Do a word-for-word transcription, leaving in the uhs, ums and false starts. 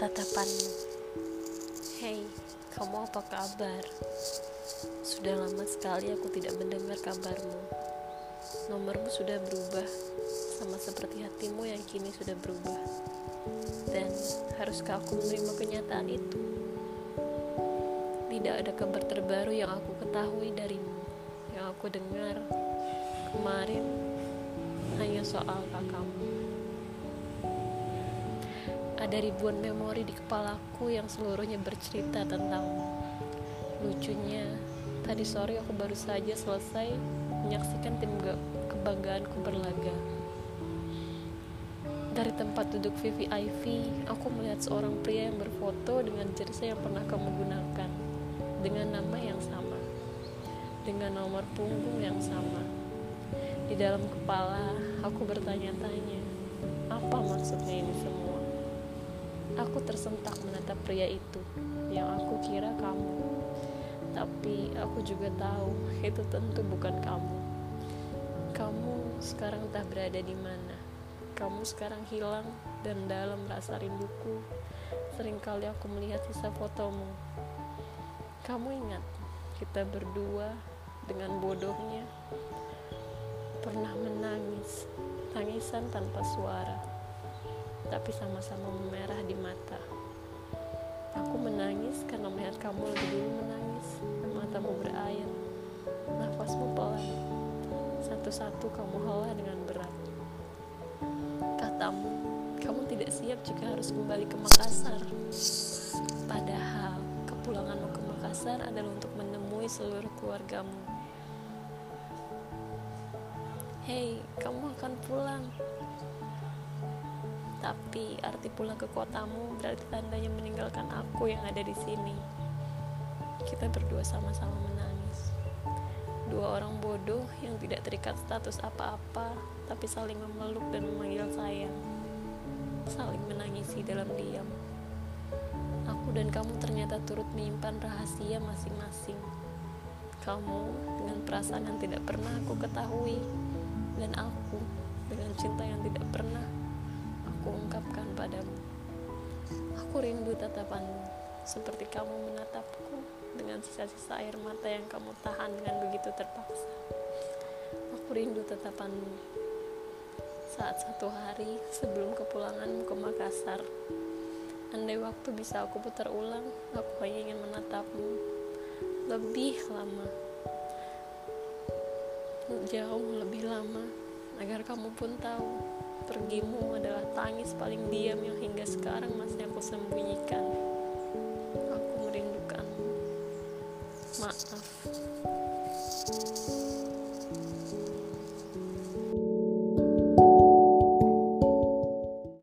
tatapanmu. Hei, kamu apa kabar? Sudah lama sekali aku tidak mendengar kabarmu. Nomormu sudah berubah, sama seperti hatimu yang kini sudah berubah. Dan haruskah aku menerima kenyataan itu? Tidak ada kabar terbaru yang aku ketahui darimu. Yang aku dengar kemarin hanya soal kakakmu. Ada ribuan memori di kepalaku yang seluruhnya bercerita tentangmu. Lucunya, tadi sore aku baru saja selesai menyaksikan tim kebanggaanku berlaga. Dari tempat duduk V V I P, aku melihat seorang pria yang berfoto dengan jersey yang pernah kamu gunakan, dengan nama yang sama, dengan nomor punggung yang sama. Di dalam kepala, aku bertanya-tanya, apa maksudnya ini semua? Aku tersentak menatap pria itu, yang aku kira kamu. Tapi aku juga tahu, itu tentu bukan kamu. Kamu sekarang tak berada di mana. Kamu sekarang hilang, dan dalam rasa rinduku, seringkali aku melihat sisa fotomu. Kamu ingat, kita berdua dengan bodohnya pernah menangis, tangisan tanpa suara, tapi sama-sama memerah di mata. Aku menangis karena melihat kamu lebih dulu menangis. Matamu berair, nafasmu pelan. Satu-satu kamu hela dengan berat. Katamu, kamu tidak siap jika harus kembali ke Makassar. Padahal kepulanganmu ke Makassar adalah untuk menemui seluruh keluargamu. Hei, kamu akan pulang. Tapi arti pulang ke kotamu berarti tandanya meninggalkan aku yang ada di sini. Kita berdua sama-sama menangis. Dua orang bodoh yang tidak terikat status apa-apa, tapi saling memeluk dan memanggil sayang. Saling menangisi dalam diam. Aku dan kamu ternyata turut menyimpan rahasia masing-masing. Kamu dengan perasaan yang tidak pernah aku ketahui, dan aku dengan cinta yang tidak pernah aku ungkapkan padamu. Aku rindu tatapanmu, seperti kamu menatapku dengan sisa-sisa air mata yang kamu tahan dengan begitu terpaksa. Aku rindu tatapanmu saat satu hari sebelum kepulanganmu ke Makassar. Andai waktu bisa aku putar ulang, aku hanya ingin menatapmu lebih lama, jauh lebih lama, agar kamu pun tahu pergimu adalah tangis paling diam yang hingga sekarang masih aku sembunyikan. Aku merindukanmu. Maaf.